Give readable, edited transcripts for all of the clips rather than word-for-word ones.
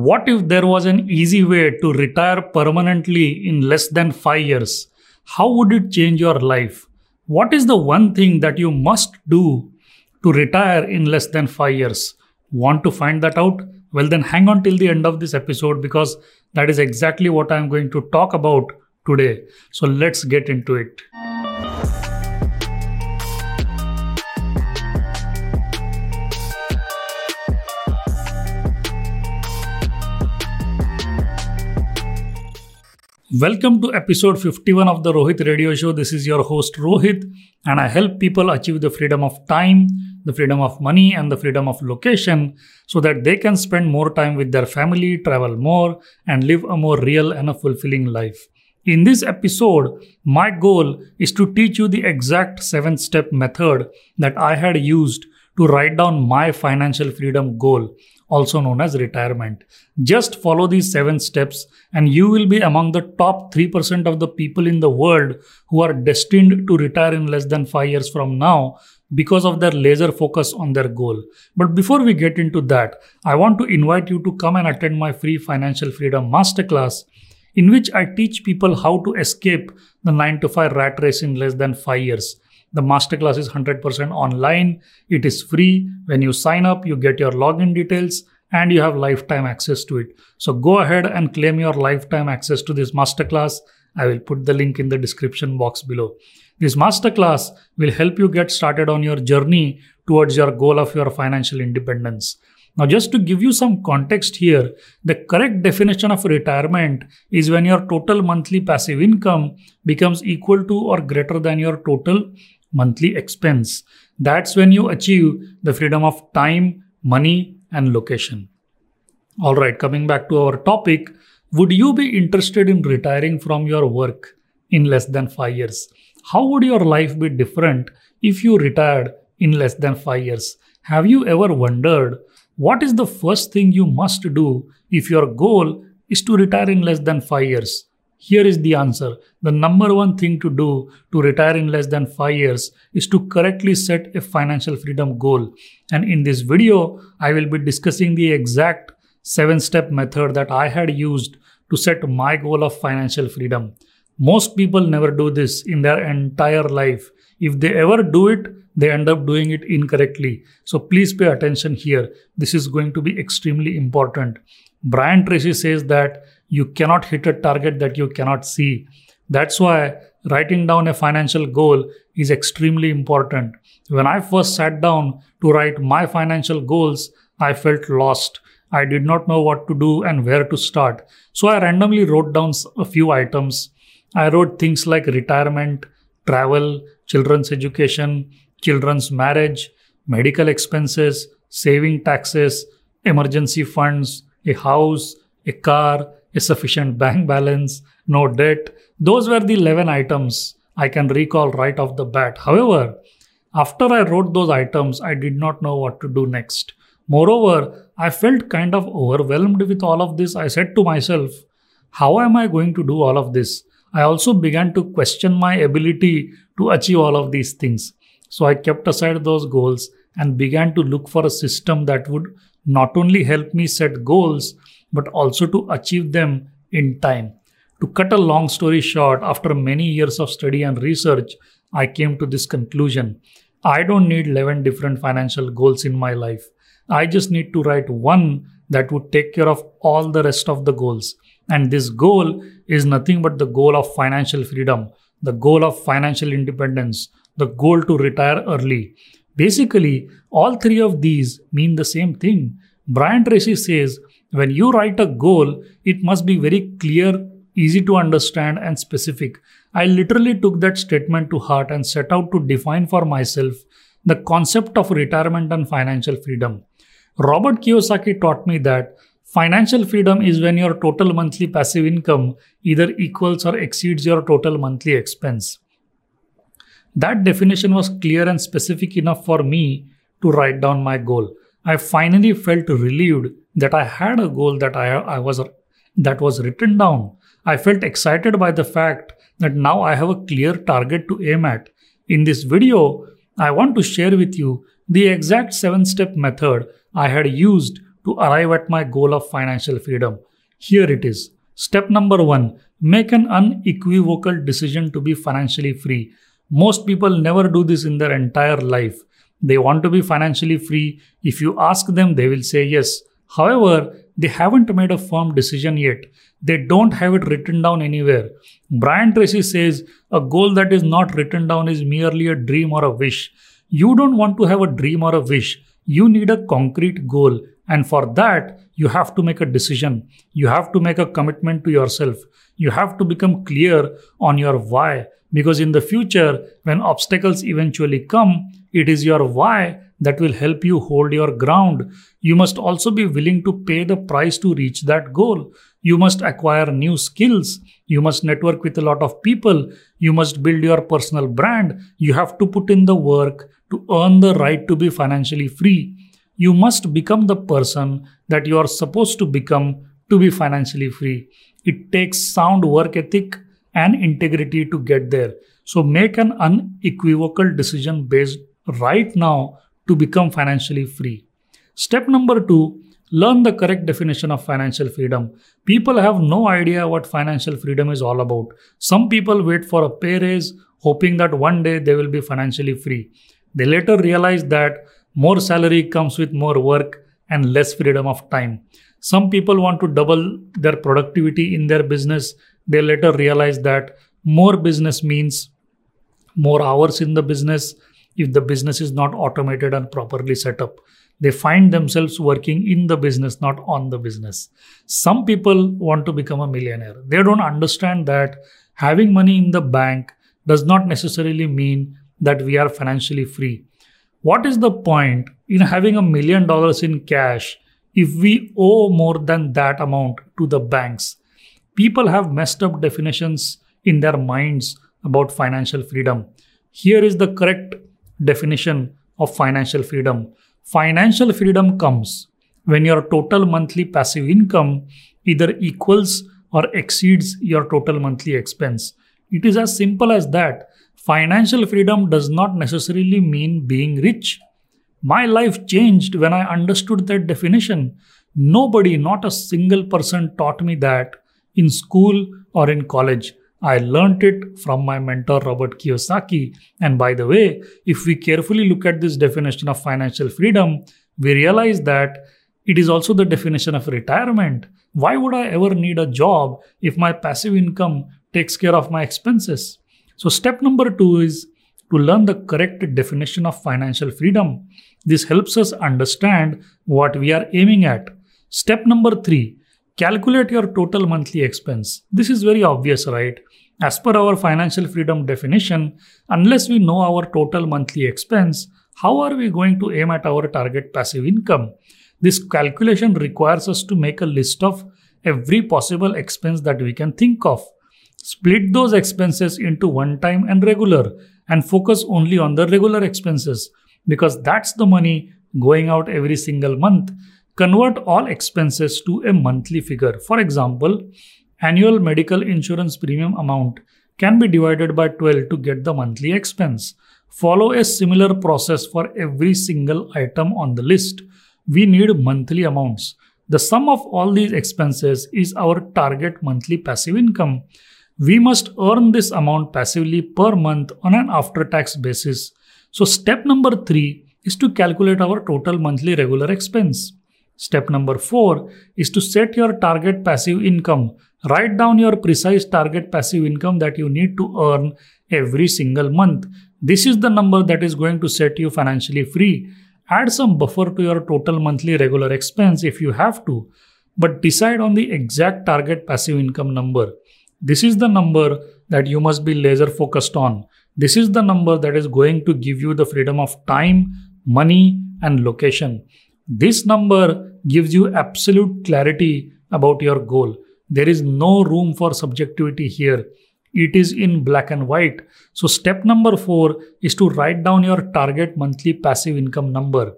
What if there was an easy way to retire permanently in less than 5 years? How would it change your life? What is the one thing that you must do to retire in less than 5 years? Want to find that out? Well, then hang on till the end of this episode, because that is exactly what I'm going to talk about today. So let's get into it. Welcome to episode 51 of the Rohit Radio Show. This is your host Rohit, and I help people achieve the freedom of time, the freedom of money, and the freedom of location so that they can spend more time with their family, travel more, and live a more real and a fulfilling life. In this episode, my goal is to teach you the exact 7-step method that I had used to write down my financial freedom goal, also known as retirement. Just follow these 7 steps and you will be among the top 3% of the people in the world who are destined to retire in less than 5 years from now because of their laser focus on their goal. But before we get into that, I want to invite you to come and attend my free Financial Freedom Masterclass, in which I teach people how to escape the 9-to-5 rat race in less than 5 years. The masterclass is 100% online. It is free. When you sign up, you get your login details and you have lifetime access to it. So go ahead and claim your lifetime access to this masterclass. I will put the link in the description box below. This masterclass will help you get started on your journey towards your goal of your financial independence. Now, just to give you some context here, the correct definition of retirement is when your total monthly passive income becomes equal to or greater than your total monthly expense. That's when you achieve the freedom of time, money, and location. All right, coming back to our topic, would you be interested in retiring from your work in less than 5 years? How would your life be different if you retired in less than 5 years? Have you ever wondered what is the first thing you must do if your goal is to retire in less than 5 years? Here is the answer. The number one thing to do to retire in less than 5 years is to correctly set a financial freedom goal. And in this video, I will be discussing the exact 7-step method that I had used to set my goal of financial freedom. Most people never do this in their entire life. If they ever do it, they end up doing it incorrectly. So please pay attention here. This is going to be extremely important. Brian Tracy says that you cannot hit a target that you cannot see. That's why writing down a financial goal is extremely important. When I first sat down to write my financial goals, I felt lost. I did not know what to do and where to start. So I randomly wrote down a few items. I wrote things like retirement, travel, children's education, children's marriage, medical expenses, saving taxes, emergency funds, a house, a car, a sufficient bank balance, no debt. Those were the 11 items I can recall right off the bat. However, after I wrote those items, I did not know what to do next. Moreover, I felt kind of overwhelmed with all of this. I said to myself, how am I going to do all of this? I also began to question my ability to achieve all of these things. So I kept aside those goals and began to look for a system that would not only help me set goals, but also to achieve them in time. To cut a long story short, after many years of study and research, I came to this conclusion. I don't need 11 different financial goals in my life. I just need to write one that would take care of all the rest of the goals. And this goal is nothing but the goal of financial freedom, the goal of financial independence, the goal to retire early. Basically, all 3 of these mean the same thing. Brian Tracy says, when you write a goal, it must be very clear, easy to understand, and specific. I literally took that statement to heart and set out to define for myself the concept of retirement and financial freedom. Robert Kiyosaki taught me that financial freedom is when your total monthly passive income either equals or exceeds your total monthly expense. That definition was clear and specific enough for me to write down my goal. I finally felt relieved that I had a goal that was written down. I felt excited by the fact that now I have a clear target to aim at. In this video, I want to share with you the exact 7-step method I had used to arrive at my goal of financial freedom? Here it is. Step number 1, make an unequivocal decision to be financially free. Most people never do this in their entire life. They want to be financially free. If you ask them, they will say yes. However, they haven't made a firm decision yet. They don't have it written down anywhere. Brian Tracy says, a goal that is not written down is merely a dream or a wish. You don't want to have a dream or a wish. You need a concrete goal. And for that, you have to make a decision. You have to make a commitment to yourself. You have to become clear on your why. Because in the future, when obstacles eventually come, it is your why that will help you hold your ground. You must also be willing to pay the price to reach that goal. You must acquire new skills. You must network with a lot of people. You must build your personal brand. You have to put in the work to earn the right to be financially free. You must become the person that you are supposed to become to be financially free. It takes sound work ethic and integrity to get there. So make an unequivocal decision based right now to become financially free. Step number 2, learn the correct definition of financial freedom. People have no idea what financial freedom is all about. Some people wait for a pay raise, hoping that one day they will be financially free. They later realize that more salary comes with more work and less freedom of time. Some people want to double their productivity in their business. They later realize that more business means more hours in the business if the business is not automated and properly set up. They find themselves working in the business, not on the business. Some people want to become a millionaire. They don't understand that having money in the bank does not necessarily mean that we are financially free. What is the point in having $1 million in cash if we owe more than that amount to the banks? People have messed up definitions in their minds about financial freedom. Here is the correct definition of financial freedom. Financial freedom comes when your total monthly passive income either equals or exceeds your total monthly expense. It is as simple as that. Financial freedom does not necessarily mean being rich. My life changed when I understood that definition. Nobody, not a single person, taught me that in school or in college. I learned it from my mentor Robert Kiyosaki. And by the way, if we carefully look at this definition of financial freedom, we realize that it is also the definition of retirement. Why would I ever need a job if my passive income takes care of my expenses? So step number 2 is to learn the correct definition of financial freedom. This helps us understand what we are aiming at. Step number 3, calculate your total monthly expense. This is very obvious, right? As per our financial freedom definition, unless we know our total monthly expense, how are we going to aim at our target passive income? This calculation requires us to make a list of every possible expense that we can think of. Split those expenses into one-time and regular and focus only on the regular expenses because that's the money going out every single month. Convert all expenses to a monthly figure. For example, annual medical insurance premium amount can be divided by 12 to get the monthly expense. Follow a similar process for every single item on the list. We need monthly amounts. The sum of all these expenses is our target monthly passive income. We must earn this amount passively per month on an after-tax basis. So step number 3 is to calculate our total monthly regular expense. Step number 4 is to set your target passive income. Write down your precise target passive income that you need to earn every single month. This is the number that is going to set you financially free. Add some buffer to your total monthly regular expense if you have to, but decide on the exact target passive income number. This is the number that you must be laser focused on. This is the number that is going to give you the freedom of time, money, and location. This number gives you absolute clarity about your goal. There is no room for subjectivity here. It is in black and white. So step number 4 is to write down your target monthly passive income number.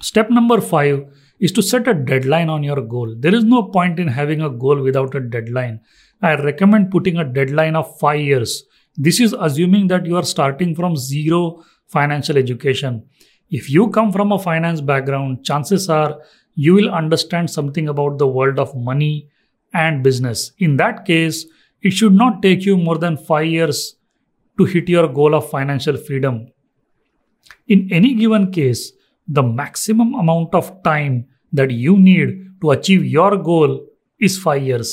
Step number 5 is to set a deadline on your goal. There is no point in having a goal without a deadline. I recommend putting a deadline of 5 years. This is assuming that you are starting from zero financial education. If you come from a finance background, chances are you will understand something about the world of money and business. In that case, it should not take you more than 5 years to hit your goal of financial freedom. In any given case, the maximum amount of time that you need to achieve your goal is 5 years.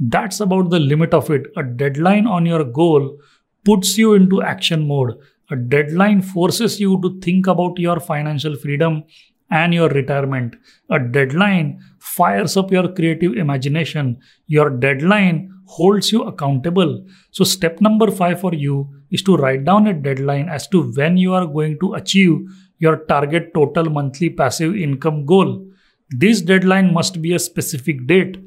That's about the limit of it. A deadline on your goal puts you into action mode. A deadline forces you to think about your financial freedom and your retirement. A deadline fires up your creative imagination. Your deadline holds you accountable. So step number 5 for you is to write down a deadline as to when you are going to achieve your target total monthly passive income goal. This deadline must be a specific date,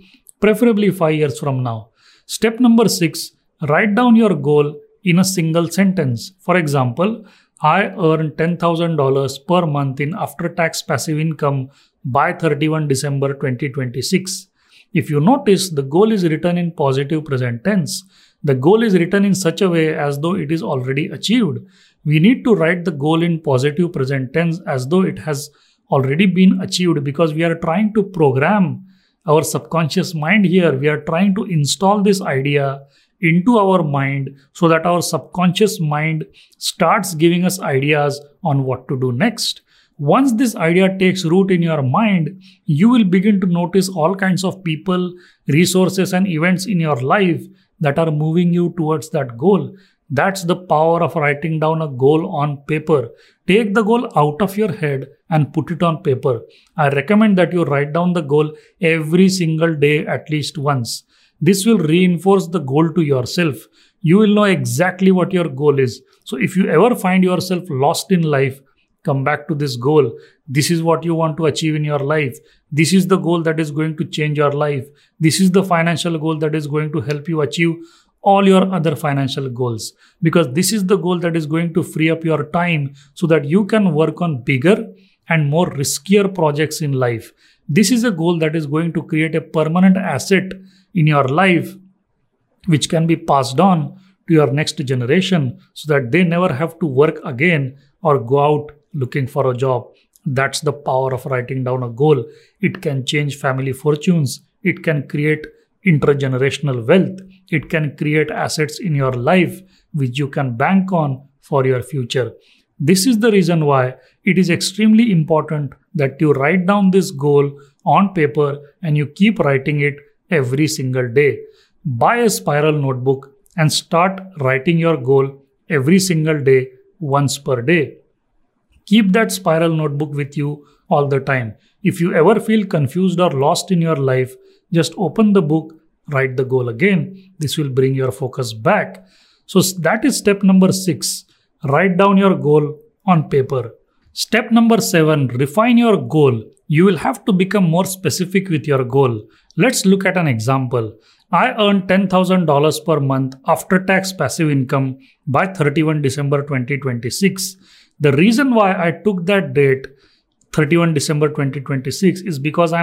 preferably 5 years from now. Step number 6, write down your goal in a single sentence. For example, I earn $10,000 per month in after-tax passive income by 31 December 2026. If you notice, the goal is written in positive present tense. The goal is written in such a way as though it is already achieved. We need to write the goal in positive present tense as though it has already been achieved, because we are trying to program our subconscious mind here. We are trying to install this idea into our mind so that our subconscious mind starts giving us ideas on what to do next. Once this idea takes root in your mind, you will begin to notice all kinds of people, resources, and events in your life that are moving you towards that goal. That's the power of writing down a goal on paper. Take the goal out of your head and put it on paper. I recommend that you write down the goal every single day at least once. This will reinforce the goal to yourself. You will know exactly what your goal is. So if you ever find yourself lost in life, come back to this goal. This is what you want to achieve in your life. This is the goal that is going to change your life. This is the financial goal that is going to help you achieve all your other financial goals, because this is the goal that is going to free up your time so that you can work on bigger and more riskier projects in life. This is a goal that is going to create a permanent asset in your life, which can be passed on to your next generation so that they never have to work again or go out looking for a job. That's the power of writing down a goal. It can change family fortunes. It can create intergenerational wealth. It can create assets in your life which you can bank on for your future. This is the reason why it is extremely important that you write down this goal on paper and you keep writing it every single day. Buy a spiral notebook and start writing your goal every single day, once per day. Keep that spiral notebook with you all the time. If you ever feel confused or lost in your life, just open the book, write the goal again. This will bring your focus back. So that is step number 6. Write down your goal on paper. Step number 7, refine your goal. You will have to become more specific with your goal. Let's look at an example. I earn $10,000 per month after-tax passive income by 31 December 2026. The reason why I took that date, 31 December 2026, is because I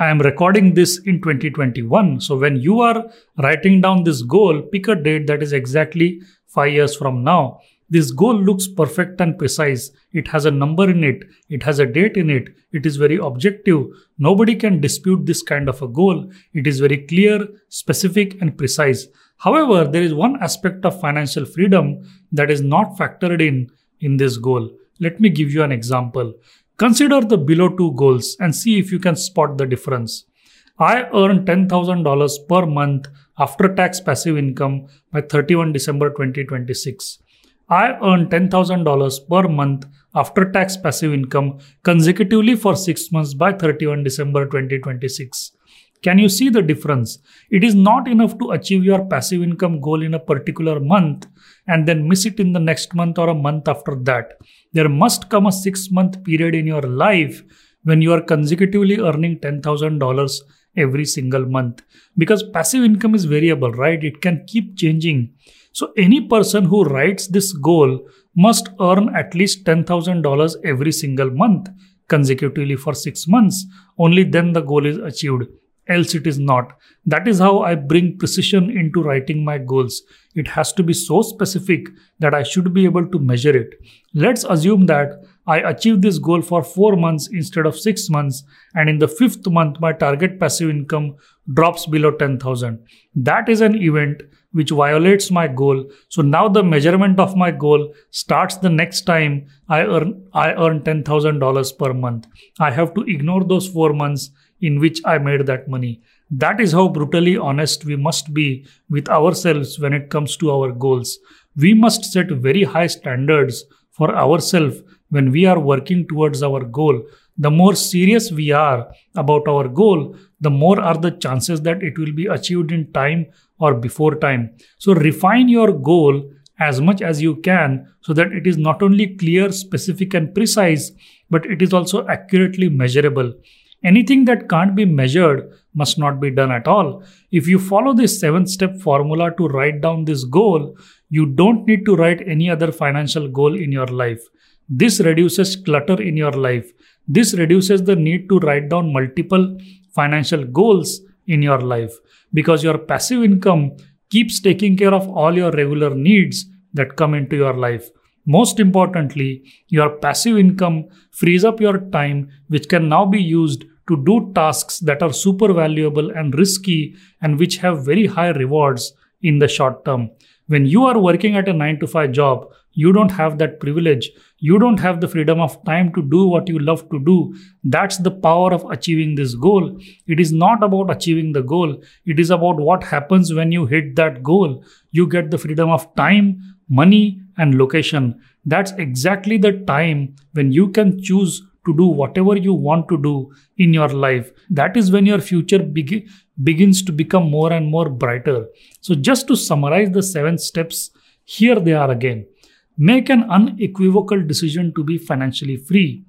am recording this in 2021. So when you are writing down this goal, pick a date that is exactly 5 years from now. This goal looks perfect and precise. It has a number in it. It has a date in it. It is very objective. Nobody can dispute this kind of a goal. It is very clear, specific, and precise. However, there is one aspect of financial freedom that is not factored in this goal. Let me give you an example. Consider the below two goals and see if you can spot the difference. I earn $10,000 per month after-tax passive income by 31 December 2026. I earn $10,000 per month after-tax passive income consecutively for 6 months by 31 December 2026. Can you see the difference? It is not enough to achieve your passive income goal in a particular month and then miss it in the next month or a month after that. There must come a 6-month period in your life when you are consecutively earning $10,000 every single month. Because passive income is variable, right? It can keep changing. So any person who writes this goal must earn at least $10,000 every single month consecutively for 6 months. Only then the goal is achieved. else it is not. That is how I bring precision into writing my goals. It has to be so specific that I should be able to measure it. Let's assume that I achieved this goal for 4 months instead of 6 months, and in the 5th month, my target passive income drops below 10,000. That is an event which violates my goal. So now the measurement of my goal starts the next time I earn $10,000 per month. I have to ignore those 4 months in which I made that money. That is how brutally honest we must be with ourselves when it comes to our goals. We must set very high standards for ourselves when we are working towards our goal. The more serious we are about our goal, the more are the chances that it will be achieved in time or before time. So refine your goal as much as you can so that it is not only clear, specific and precise, but it is also accurately measurable. Anything that can't be measured must not be done at all. If you follow this 7-step formula to write down this goal, you don't need to write any other financial goal in your life. This reduces clutter in your life. This reduces the need to write down multiple financial goals in your life, because your passive income keeps taking care of all your regular needs that come into your life. Most importantly, your passive income frees up your time, which can now be used to do tasks that are super valuable and risky and which have very high rewards in the short term. When you are working at a 9-to-5 job, you don't have that privilege. You don't have the freedom of time to do what you love to do. That's the power of achieving this goal. It is not about achieving the goal. It is about what happens when you hit that goal. You get the freedom of time, money, and location. That's exactly the time when you can choose to do whatever you want to do in your life. That is when your future begins to become more and more brighter. So just to summarize the 7 steps, here they are again. Make an unequivocal decision to be financially free.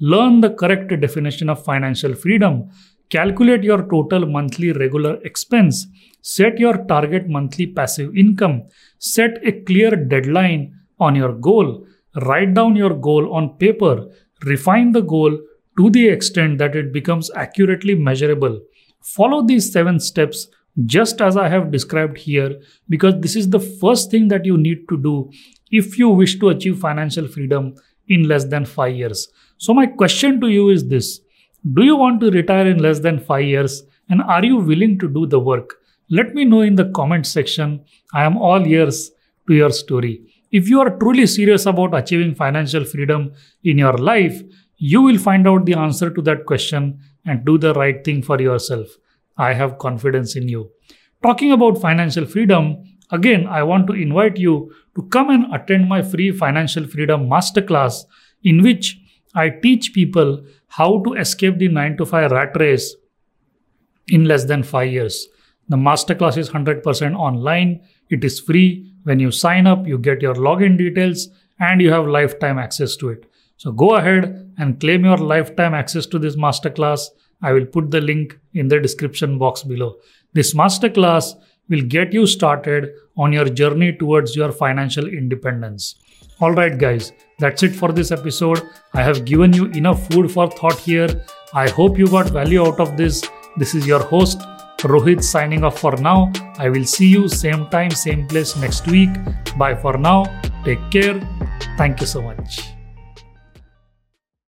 Learn the correct definition of financial freedom. Calculate your total monthly regular expense. Set your target monthly passive income. Set a clear deadline on your goal. Write down your goal on paper. Refine the goal to the extent that it becomes accurately measurable. Follow these 7 steps just as I have described here, because this is the first thing that you need to do if you wish to achieve financial freedom in less than 5 years. So my question to you is this: do you want to retire in less than 5 years, and are you willing to do the work? Let me know in the comment section. I am all ears to your story. If you are truly serious about achieving financial freedom in your life, you will find out the answer to that question and do the right thing for yourself. I have confidence in you. Talking about financial freedom, again, I want to invite you to come and attend my free Financial Freedom Masterclass, in which I teach people how to escape the 9-to-5 rat race in less than 5 years. The masterclass is 100% online. It is free. When you sign up, you get your login details and you have lifetime access to it. So go ahead and claim your lifetime access to this masterclass. I will put the link in the description box below. This masterclass will get you started on your journey towards your financial independence. Alright guys, that's it for this episode. I have given you enough food for thought here. I hope you got value out of this. This is your host, Rohit, signing off for now. I will see you same time, same place next week. Bye for now. Take care. Thank you so much.